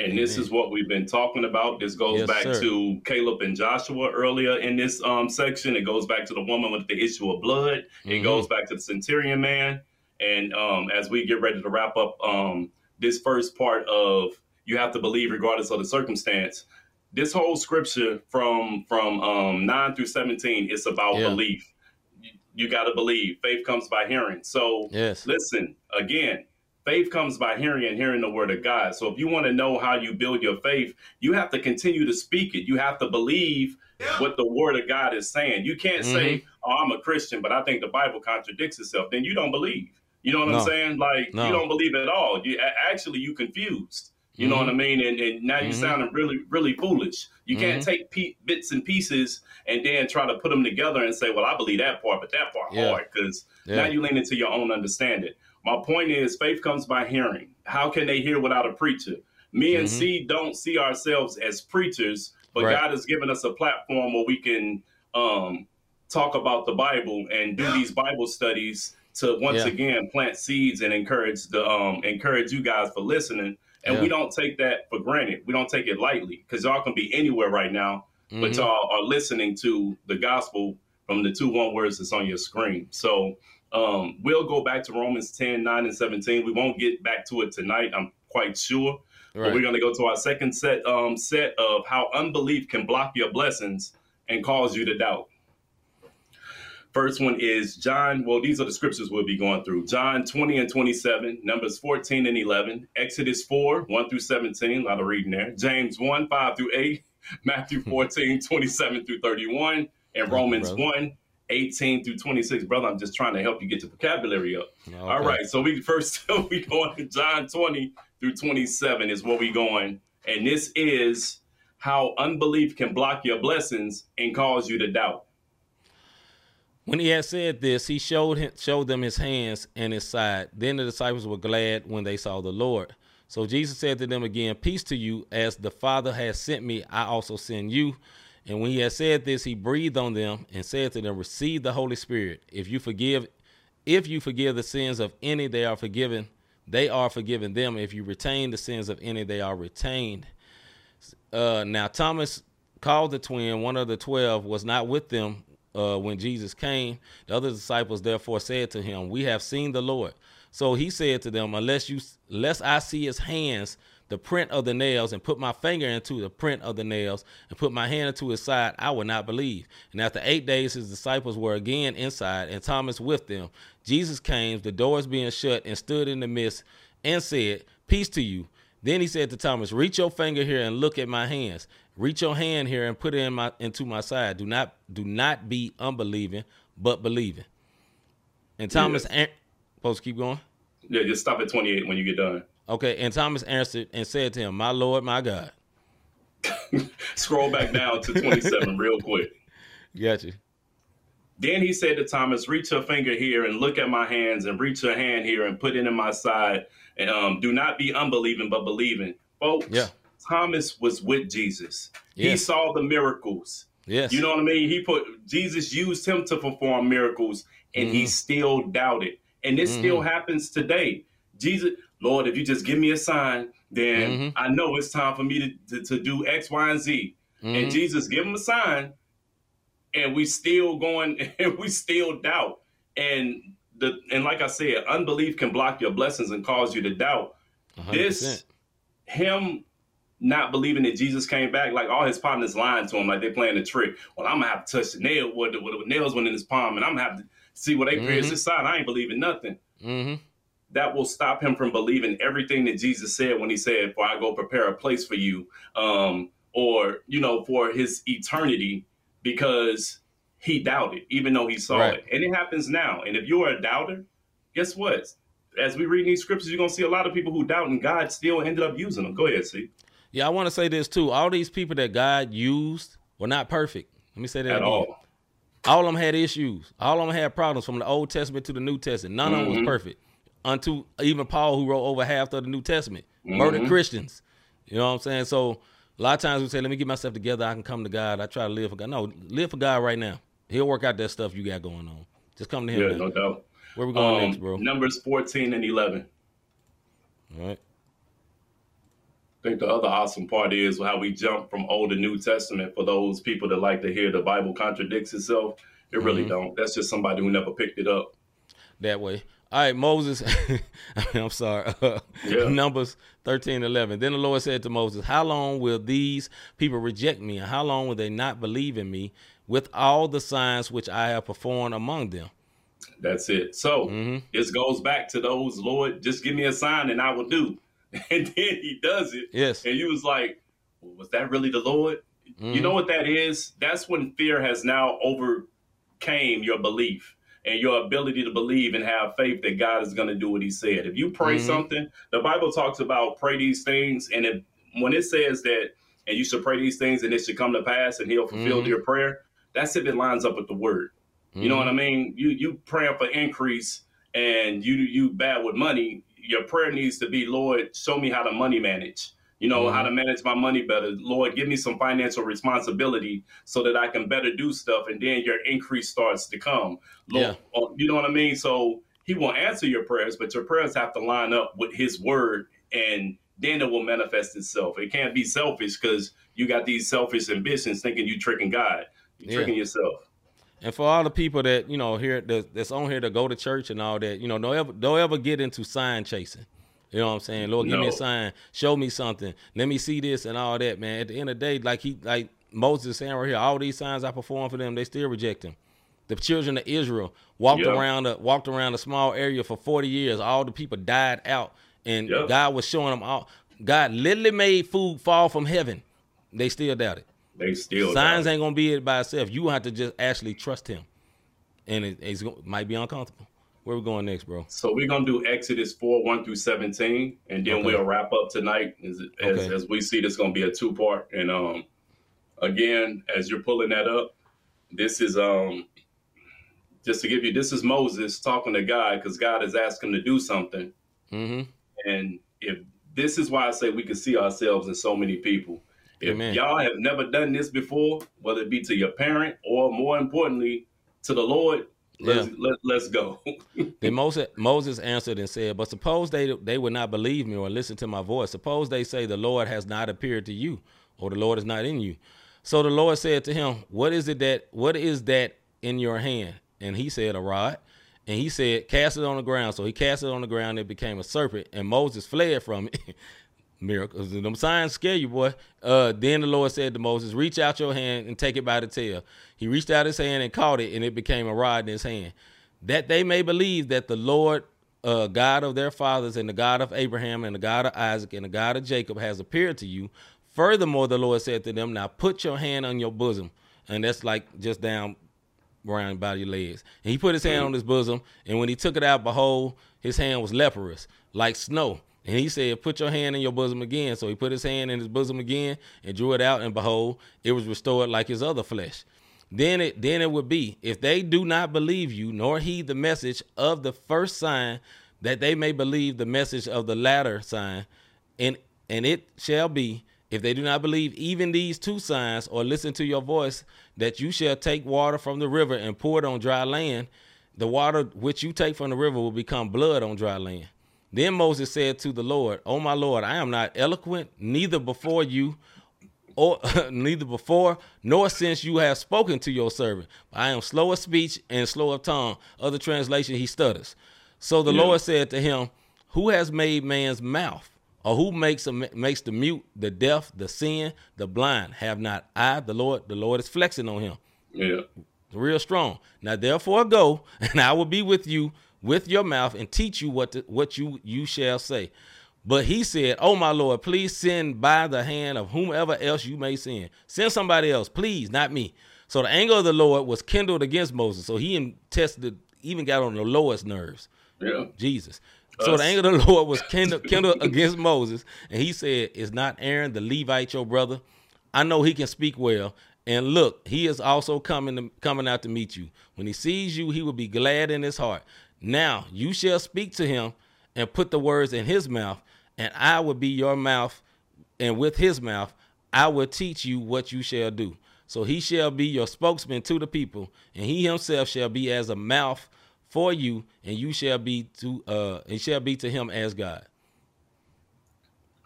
And Amen. This is what we've been talking about. This goes back to Caleb and Joshua earlier in this section. It goes back to the woman with the issue of blood. Mm-hmm. It goes back to the centurion man. And as we get ready to wrap up this first part of you have to believe regardless of the circumstance, this whole scripture from 9 through 17 is about belief. You got to believe. Faith comes by hearing. So listen, again, faith comes by hearing and hearing the word of God. So if you want to know how you build your faith, you have to continue to speak it. You have to believe what the word of God is saying. You can't say, oh, I'm a Christian, but I think the Bible contradicts itself. Then you don't believe. You know what I'm saying? Like, you don't believe at all. You actually, you confused. You know what I mean? And now you're sounding really, really foolish. You can't take bits and pieces and then try to put them together and say, well, I believe that part, but that part hard, because now you lean into your own understanding. My point is, faith comes by hearing. How can they hear without a preacher? Me and C don't see ourselves as preachers, but God has given us a platform where we can talk about the Bible and do these Bible studies to once again plant seeds and encourage the encourage you guys for listening. And we don't take that for granted. We don't take it lightly, because y'all can be anywhere right now, but y'all are listening to the gospel from the 2-1 words that's on your screen. So. We'll go back to Romans 10, 9, and 17. We won't get back to it tonight, I'm quite sure. Right. But we're going to go to our second set of how unbelief can block your blessings and cause you to doubt. First one is John. Well, these are the scriptures we'll be going through. John 20 and 27, Numbers 14 and 11, Exodus 4, 1 through 17, a lot of reading there, James 1, 5 through 8, Matthew 14, 27 through 31, and Romans 1. 18 through 26, brother. I'm just trying to help you get the vocabulary up. Okay. All right. So we going to John 20 through 27 is where we going. And this is how unbelief can block your blessings and cause you to doubt. When he had said this, he showed them his hands and his side. Then the disciples were glad when they saw the Lord. So Jesus said to them again, peace to you. As the Father has sent me, I also send you. And when he had said this, he breathed on them and said to them, receive the Holy Spirit. If you forgive the sins of any, they are forgiven them. If you retain the sins of any, they are retained. Now Thomas, called the twin, one of the 12, was not with them when Jesus came. The other disciples therefore said to him, we have seen the Lord. So he said to them, unless I see his hands, the print of the nails, and put my finger into the print of the nails, and put my hand into his side, I would not believe. And after 8 days, his disciples were again inside, and Thomas with them. Jesus came, the doors being shut, and stood in the midst, and said, peace to you. Then he said to Thomas, reach your finger here and look at my hands. Reach your hand here and put it into my side. Do not be unbelieving, but believing. And Thomas, supposed to keep going? Yeah, just stop at 28 when you get done. Okay, and Thomas answered and said to him, my Lord, my God. Scroll back down to 27 real quick. Gotcha. Then he said to Thomas, reach your finger here and look at my hands, and reach your hand here and put it in my side. And do not be unbelieving, but believing. Folks, yeah. Thomas was with Jesus. Yeah. He saw the miracles. Yes. You know what I mean? He put Jesus used him to perform miracles, and he still doubted. And this still happens today. Jesus, Lord, if you just give me a sign, then I know it's time for me to do X, Y, and Z. And Jesus give him a sign, and we still going, and we still doubt. And like I said, unbelief can block your blessings and cause you to doubt. 100%. This, him not believing that Jesus came back, like all his partners lying to him, like they're playing a trick. Well, I'm going to have to touch the nail where the nails went in his palm, and I'm going to have to see what they pierced his side. I ain't believing nothing. That will stop him from believing everything that Jesus said when he said, for I go prepare a place for you, or, you know, for his eternity, because he doubted, even though he saw it. And it happens now. And if you're a doubter, guess what? As we read these scriptures, you're going to see a lot of people who doubt, and God still ended up using them. Go ahead, C. Yeah, I want to say this, too. All these people that God used were not perfect. Let me say that again. All of them had issues. All of them had problems from the Old Testament to the New Testament. None of them was perfect. Unto even Paul, who wrote over half of the New Testament, murdered Christians. You know what I'm saying? So a lot of times we say, let me get myself together. I can come to God. I try to live for God. No, live for God right now. He'll work out that stuff you got going on. Just come to him. Yeah, no doubt. Where we going next, bro? Numbers 14 and 11. All right. I think the other awesome part is how we jump from Old to New Testament. For those people that like to hear the Bible contradicts itself, it really don't. That's just somebody who never picked it up that way. All right, Moses, I'm sorry, Numbers 13:11. Then the Lord said to Moses, how long will these people reject me? And how long will they not believe in me with all the signs which I have performed among them? That's it. So this goes back to those, Lord, just give me a sign and I will do. And then he does it. Yes. And you was like, well, was that really the Lord? You know what that is? That's when fear has now overcame your belief and your ability to believe and have faith that God is going to do what he said. If you pray something, the Bible talks about pray these things. And if, when it says that, and you should pray these things and it should come to pass and he'll fulfill your prayer, that's if it lines up with the word. You know what I mean? You praying for increase and you bad with money. Your prayer needs to be, Lord, show me how to money manage, you know, how to manage my money better. Lord, give me some financial responsibility so that I can better do stuff. And then your increase starts to come. Lord, you know what I mean? So he will answer your prayers, but your prayers have to line up with his word, and then it will manifest itself. It can't be selfish because you got these selfish ambitions thinking you tricking God, you're tricking yourself. And for all the people that, you know, here that's on here to go to church and all that, you know, don't ever get into sign chasing. You know what I'm saying? Lord, give me a sign. Show me something. Let me see this and all that, man. At the end of the day, like Moses is saying right here, all these signs I perform for them, they still reject him. The children of Israel walked around a small area for 40 years. All the people died out, and God was showing them all. God literally made food fall from heaven. They still doubted. They still signs ain't gonna be it by itself. You have to just actually trust him, and it might be uncomfortable. Where we going next, bro? So we're gonna do Exodus 4:1-17, and then we'll wrap up tonight. As we see, this gonna be a two-part. And again, as you're pulling that up, this is just to give you, this is Moses talking to God because God has asked him to do something. And if this is why I say we can see ourselves in so many people. If y'all have never done this before, whether it be to your parent or more importantly to the Lord, let's go. Then Moses answered and said, but suppose they would not believe me or listen to my voice. Suppose they say the Lord has not appeared to you, or the Lord is not in you. So the Lord said to him, what is that in your hand? And he said, a rod. And he said, cast it on the ground. So he cast it on the ground, and it became a serpent, and Moses fled from it. Miracles. Them signs scare you, boy. Then the Lord said to Moses, reach out your hand and take it by the tail. He reached out his hand and caught it, and it became a rod in his hand, that they may believe that the Lord, God of their fathers, and the God of Abraham, and the God of Isaac, and the God of Jacob has appeared to you. Furthermore, the Lord said to them, now put your hand on your bosom. And that's like just down around by your legs. And he put his hand on his bosom, and when he took it out, behold, his hand was leprous like snow. And he said, put your hand in your bosom again. So he put his hand in his bosom again and drew it out, and behold, it was restored like his other flesh. Then it would be, if they do not believe you nor heed the message of the first sign, that they may believe the message of the latter sign. And it shall be, if they do not believe even these two signs or listen to your voice, that you shall take water from the river and pour it on dry land. The water which you take from the river will become blood on dry land. Then Moses said to the Lord, O my Lord, I am not eloquent, neither before you, or neither before nor since you have spoken to your servant. I am slow of speech and slow of tongue. Other translation, he stutters. So the Lord said to him, who has made man's mouth? Or who makes the mute, the deaf, the sin, the blind? Have not I, the Lord? The Lord is flexing on him. Yeah. Real strong. Now, therefore, go, and I will be with you with your mouth and teach you what you shall say. But he said, oh, my Lord, please send by the hand of whomever else you may send. Send somebody else, please, not me. So the anger of the Lord was kindled against Moses. So he even got on the lowest nerves. Yeah. Jesus. So the anger of the Lord was kindled against Moses, and he said, is not Aaron the Levite your brother? I know he can speak well. And look, he is also coming out to meet you. When he sees you, he will be glad in his heart. Now you shall speak to him and put the words in his mouth, and I will be your mouth, and with his mouth I will teach you what you shall do. So he shall be your spokesman to the people, and he himself shall be as a mouth for you, and you shall be to him as God.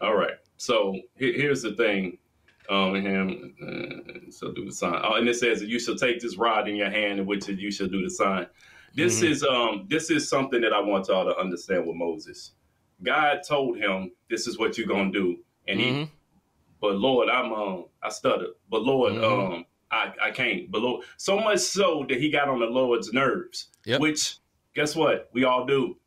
All right. So here's the thing, so do the sign. Oh, and it says you shall take this rod in your hand, in which you shall do the sign. This is something that I want y'all to understand with Moses. God told him, "This is what you're gonna do," and he, but Lord, I stuttered. But Lord, I can't. Below so much so that he got on the Lord's nerves, which guess what? We all do.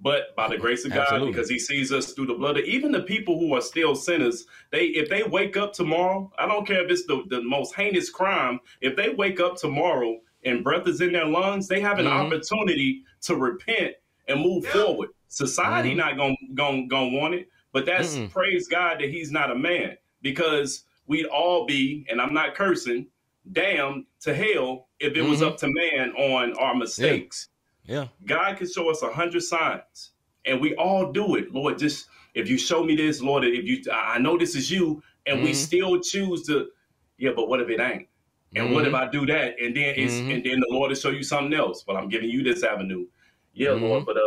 But by the grace of God, because he sees us through the blood, even the people who are still sinners, if they wake up tomorrow, I don't care if it's the most heinous crime. If they wake up tomorrow and breath is in their lungs, they have an opportunity to repent and move forward. Society not gonna want it, but that's praise God that he's not a man, because we'd all be, and I'm not cursing, damn to hell if it was up to man on our mistakes. Yeah. God can show us 100 signs, and we all do it. Lord, just if you show me this, Lord, if you, I know this is you, and we still choose to, yeah, but what if it ain't? And what if I do that? And then it's, and then the Lord will show you something else, but I'm giving you this avenue. Yeah, Lord, but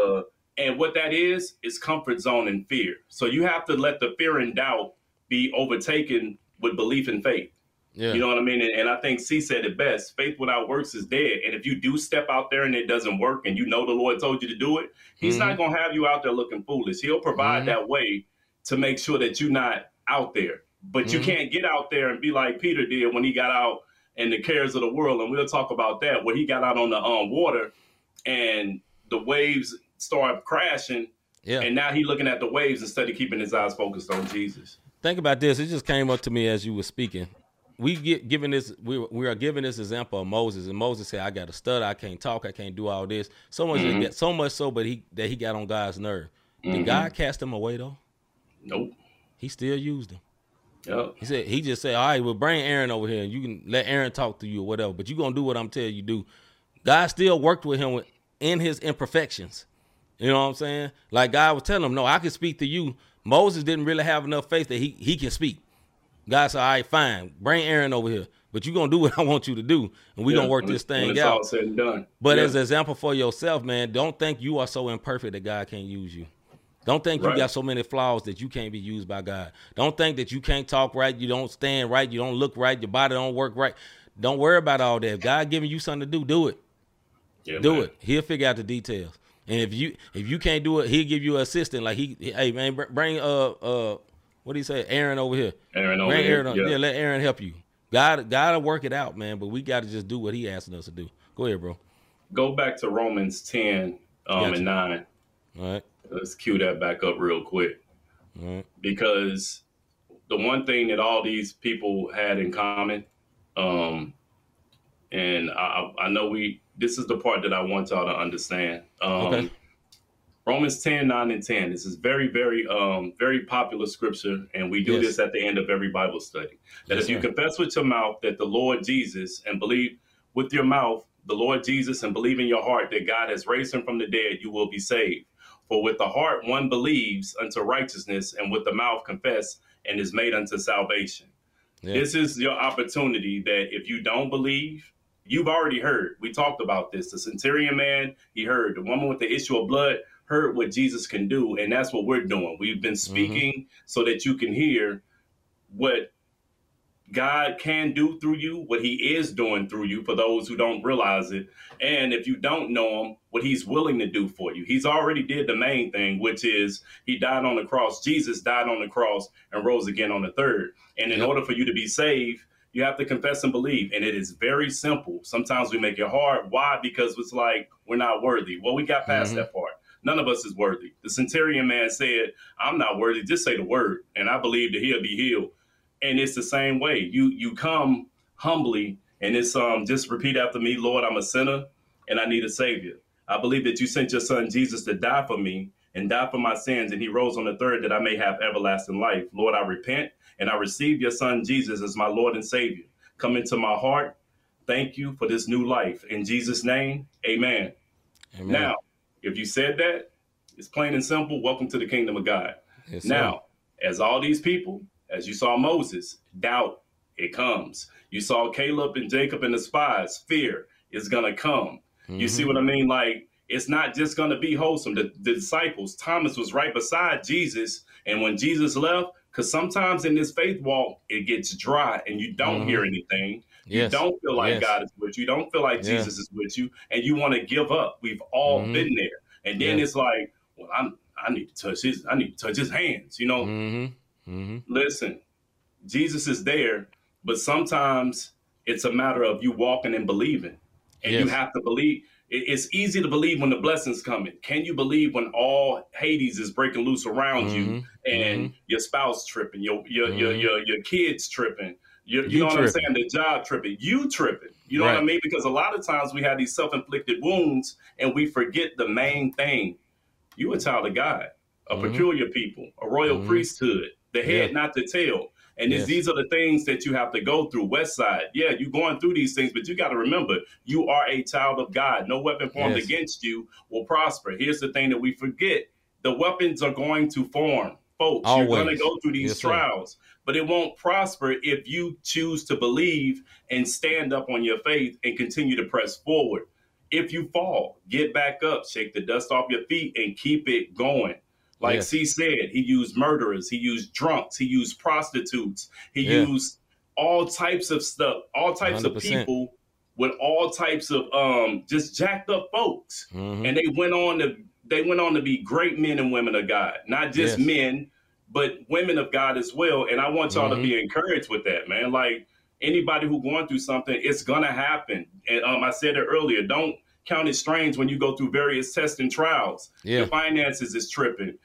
and what that is comfort zone and fear. So you have to let the fear and doubt be overtaken with belief and faith. Yeah. You know what I mean? And I think C said it best. Faith without works is dead. And if you do step out there and it doesn't work, and you know the Lord told you to do it, he's not going to have you out there looking foolish. He'll provide that way to make sure that you're not out there. But you can't get out there and be like Peter did when he got out in the cares of the world. And we'll talk about that, where he got out on the water and the waves started crashing. Yeah. And now he's looking at the waves instead of keeping his eyes focused on Jesus. Think about this. It just came up to me as you were speaking. We are given this example of Moses, and Moses said, I got to stutter, I can't talk, I can't do all this. So much that he got on God's nerve. Did God cast him away though? Nope. He still used him. Yep. He just said, all right, well, bring Aaron over here and you can let Aaron talk to you or whatever, but you're gonna do what I'm telling you do. God still worked with him in his imperfections. You know what I'm saying? Like God was telling him, no, I can speak to you. Moses didn't really have enough faith that he can speak. God said, all right, fine, bring Aaron over here, but you're going to do what I want you to do, and we're going to work this thing out. All said and done. But as an example for yourself, man, don't think you are so imperfect that God can't use you. Don't think you got so many flaws that you can't be used by God. Don't think that you can't talk right, you don't stand right, you don't look right, your body don't work right. Don't worry about all that. If God giving you something to do, do it. Yeah, do it. He'll figure out the details. And if you can't do it, he'll give you an assistant. Like hey man, bring what do you say, Aaron over here? Aaron over here. Yeah, let Aaron help you. Gotta work it out, man. But we gotta just do what he asking us to do. Go ahead, bro. Go back to Romans 10 and 9. All right. Let's cue that back up real quick. All right. Because the one thing that all these people had in common, and I know this is the part that I want y'all to understand. Romans 10, 9 and 10. This is very, very, very popular scripture. And we do this at the end of every Bible study. That if you confess with your mouth that the Lord Jesus and believe with your mouth the Lord Jesus and believe in your heart that God has raised him from the dead, you will be saved. For with the heart one believes unto righteousness, and with the mouth confess and is made unto salvation. Yeah. This is your opportunity that if you don't believe, you've already heard. We talked about this. The centurion man, he heard. The woman with the issue of blood heard what Jesus can do, and that's what we're doing. We've been speaking so that you can hear what God can do through you, what he is doing through you for those who don't realize it. And if you don't know him, what he's willing to do for you. He's already did the main thing, which is he died on the cross. Jesus died on the cross and rose again on the third. And in order for you to be saved, you have to confess and believe. And it is very simple. Sometimes we make it hard. Why? Because it's like, we're not worthy. Well, we got past that part. None of us is worthy. The centurion man said, I'm not worthy. Just say the word. And I believe that he'll be healed. And it's the same way. You come humbly, and it's just repeat after me, Lord, I'm a sinner and I need a savior. I believe that you sent your son Jesus to die for me and die for my sins, and he rose on the third that I may have everlasting life. Lord, I repent and I receive your son Jesus as my Lord and Savior. Come into my heart. Thank you for this new life. In Jesus' name, amen. Amen. Now, if you said that, it's plain and simple. Welcome to the kingdom of God. Yes, now, sir. As all these people, as you saw Moses, doubt, it comes. You saw Caleb and Jacob and the spies, fear is gonna come. You see what I mean? Like, it's not just gonna be wholesome. The disciples, Thomas was right beside Jesus. And when Jesus left, because sometimes in this faith walk, it gets dry and you don't hear anything. You don't feel like God is with you. You don't feel like Jesus is with you. And you wanna give up. We've all been there. And then it's like, well, I need to touch his hands, you know? Listen, Jesus is there, but sometimes it's a matter of you walking and believing, and you have to believe. It's easy to believe when the blessings coming. Can you believe when all Hades is breaking loose around you and your spouse tripping, your kids tripping, you know what I'm saying? The job tripping, you tripping, you know what I mean? Because a lot of times we have these self-inflicted wounds and we forget the main thing. You a child of God, a peculiar people, a royal priesthood. The head, not the tail. And these are the things that you have to go through. West Side, you're going through these things, but you got to remember, you are a child of God. No weapon formed against you will prosper. Here's the thing that we forget. The weapons are going to form, folks. Always. You're going to go through these trials, but it won't prosper if you choose to believe and stand up on your faith and continue to press forward. If you fall, get back up, shake the dust off your feet, and keep it going. Like C said, he used murderers, he used drunks, he used prostitutes, he used all types of stuff, all types 100%. Of people with all types of just jacked up folks. And they went on to be great men and women of God, not just men, but women of God as well. And I want y'all to be encouraged with that, man. Like, anybody who's going through something, it's gonna happen. And I said it earlier, don't count it strange when you go through various tests and trials. Your finances is tripping.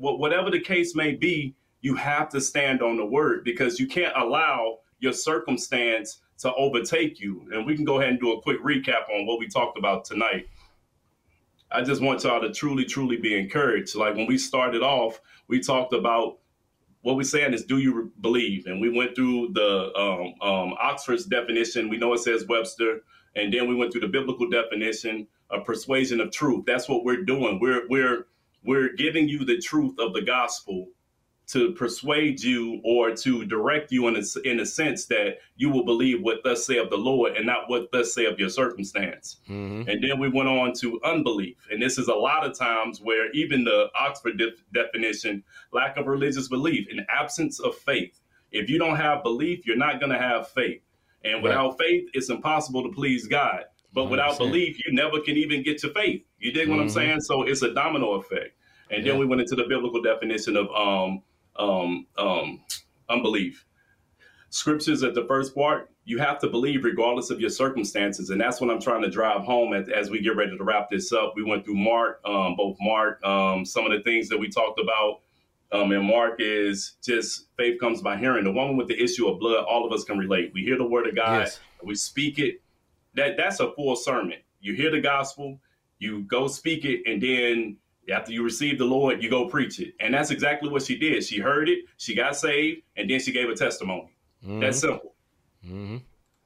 Whatever the case may be, you have to stand on the word, because you can't allow your circumstance to overtake you. And we can go ahead and do a quick recap on what we talked about tonight. I just want y'all to truly, truly be encouraged. Like, when we started off, we talked about what we're saying is, do you believe? And we went through the Oxford's definition. We know it says Webster. And then we went through the biblical definition of persuasion of truth. That's what we're doing. We're giving you the truth of the gospel to persuade you, or to direct you in a sense that you will believe what thus saith the Lord and not what thus saith your circumstance. And then we went on to unbelief. And this is a lot of times where even the Oxford definition, lack of religious belief, an absence of faith. If you don't have belief, you're not going to have faith. And without faith, it's impossible to please God. But without belief, you never can even get to faith. You dig what I'm saying? So it's a domino effect. And then we went into the biblical definition of unbelief. Scriptures at the first part, you have to believe regardless of your circumstances. And that's what I'm trying to drive home as we get ready to wrap this up. We went through Mark, some of the things that we talked about. And Mark is just faith comes by hearing. The woman with the issue of blood, all of us can relate. We hear the word of God. We speak it. That's a full sermon. You hear the gospel, you go speak it. And then after you receive the Lord, you go preach it. And that's exactly what she did. She heard it. She got saved. And then she gave a testimony. That's simple.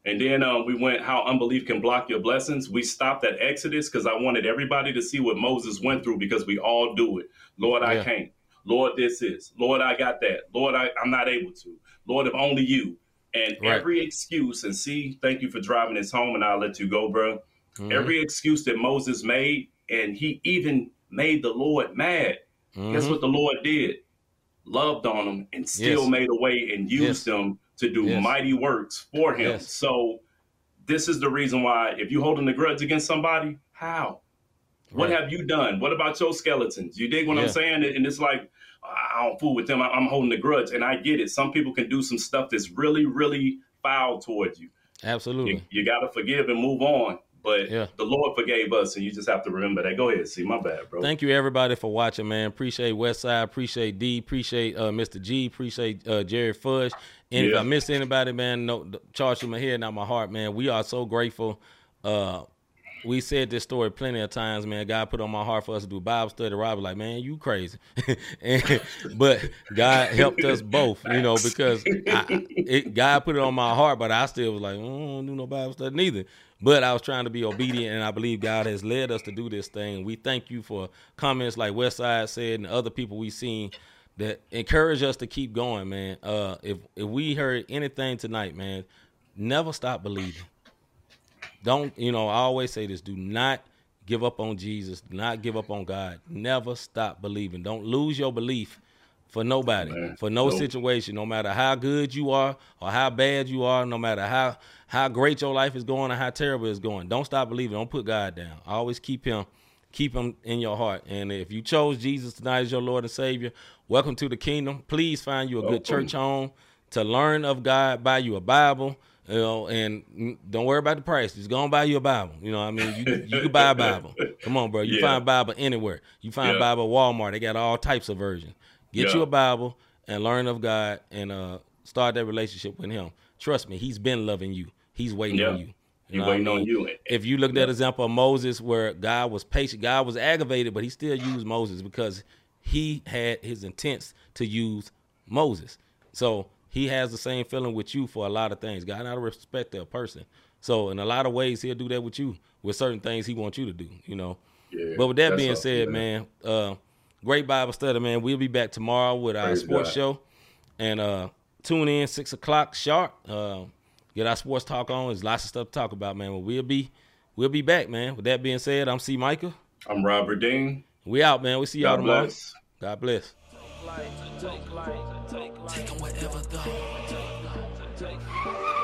And then we went how unbelief can block your blessings. We stopped at Exodus because I wanted everybody to see what Moses went through, because we all do it. Lord, I can't. Lord, this is. Lord, I got that. Lord, I'm not able to. Lord, if only you. And every excuse, and see, thank you for driving this home, and I'll let you go, bro. Mm-hmm. Every excuse that Moses made, and he even made the Lord mad. Mm-hmm. Guess what the Lord did? Loved on him and still made a way and used him to do mighty works for him. Yes. So this is the reason why, if you're holding a grudge against somebody, how? What have you done? What about your skeletons? You dig what I'm saying? And it's like, I don't fool with them. I'm holding a grudge. And I get it. Some people can do some stuff that's really, really foul towards you. Absolutely. You got to forgive and move on. But the Lord forgave us, and you just have to remember that. Go ahead, C. My bad, bro. Thank you, everybody, for watching, man. Appreciate Westside. Appreciate D. Appreciate Mr. G. Appreciate Jerry Fudge. And if I miss anybody, man, no, charge from my head, not my heart, man. We are so grateful. We said this story plenty of times, man. God put on my heart for us to do Bible study. Rob was like, man, you crazy. But God helped us both, you know, because God put it on my heart, but I still was like, I don't do no Bible study neither. But I was trying to be obedient, and I believe God has led us to do this thing. We thank you for comments like Westside said and other people we've seen that encourage us to keep going, man. If we heard anything tonight, man, never stop believing. Don't, you know, I always say this, do not give up on Jesus. Do not give up on God. Never stop believing. Don't lose your belief for nobody, for no situation, no matter how good you are or how bad you are, no matter how great your life is going or how terrible it's going. Don't stop believing. Don't put God down. Always keep him in your heart. And if you chose Jesus tonight as your Lord and Savior, welcome to the kingdom. Please find you a good church home to learn of God, buy you a Bible. You know, and don't worry about the price. Just go and buy you a Bible. You know what I mean? You can buy a Bible. Come on, bro. You find Bible anywhere. You find Bible at Walmart. They got all types of versions. Get you a Bible and learn of God and start that relationship with him. Trust me, he's been loving you. He's waiting on you. He's waiting on you. If you look at that example of Moses, where God was patient, God was aggravated, but he still used Moses because he had his intents to use Moses. So he has the same feeling with you for a lot of things. God, I respect that person. So in a lot of ways, he'll do that with you, with certain things he wants you to do, you know. Yeah, but with that being said, man, great Bible study, man. We'll be back tomorrow with our sports show. And tune in 6 o'clock sharp. Get our sports talk on. There's lots of stuff to talk about, man. But we'll be back, man. With that being said, I'm C. Micah. I'm Robert Dean. We out, man. We'll see y'all tomorrow. God bless. Take them wherever though.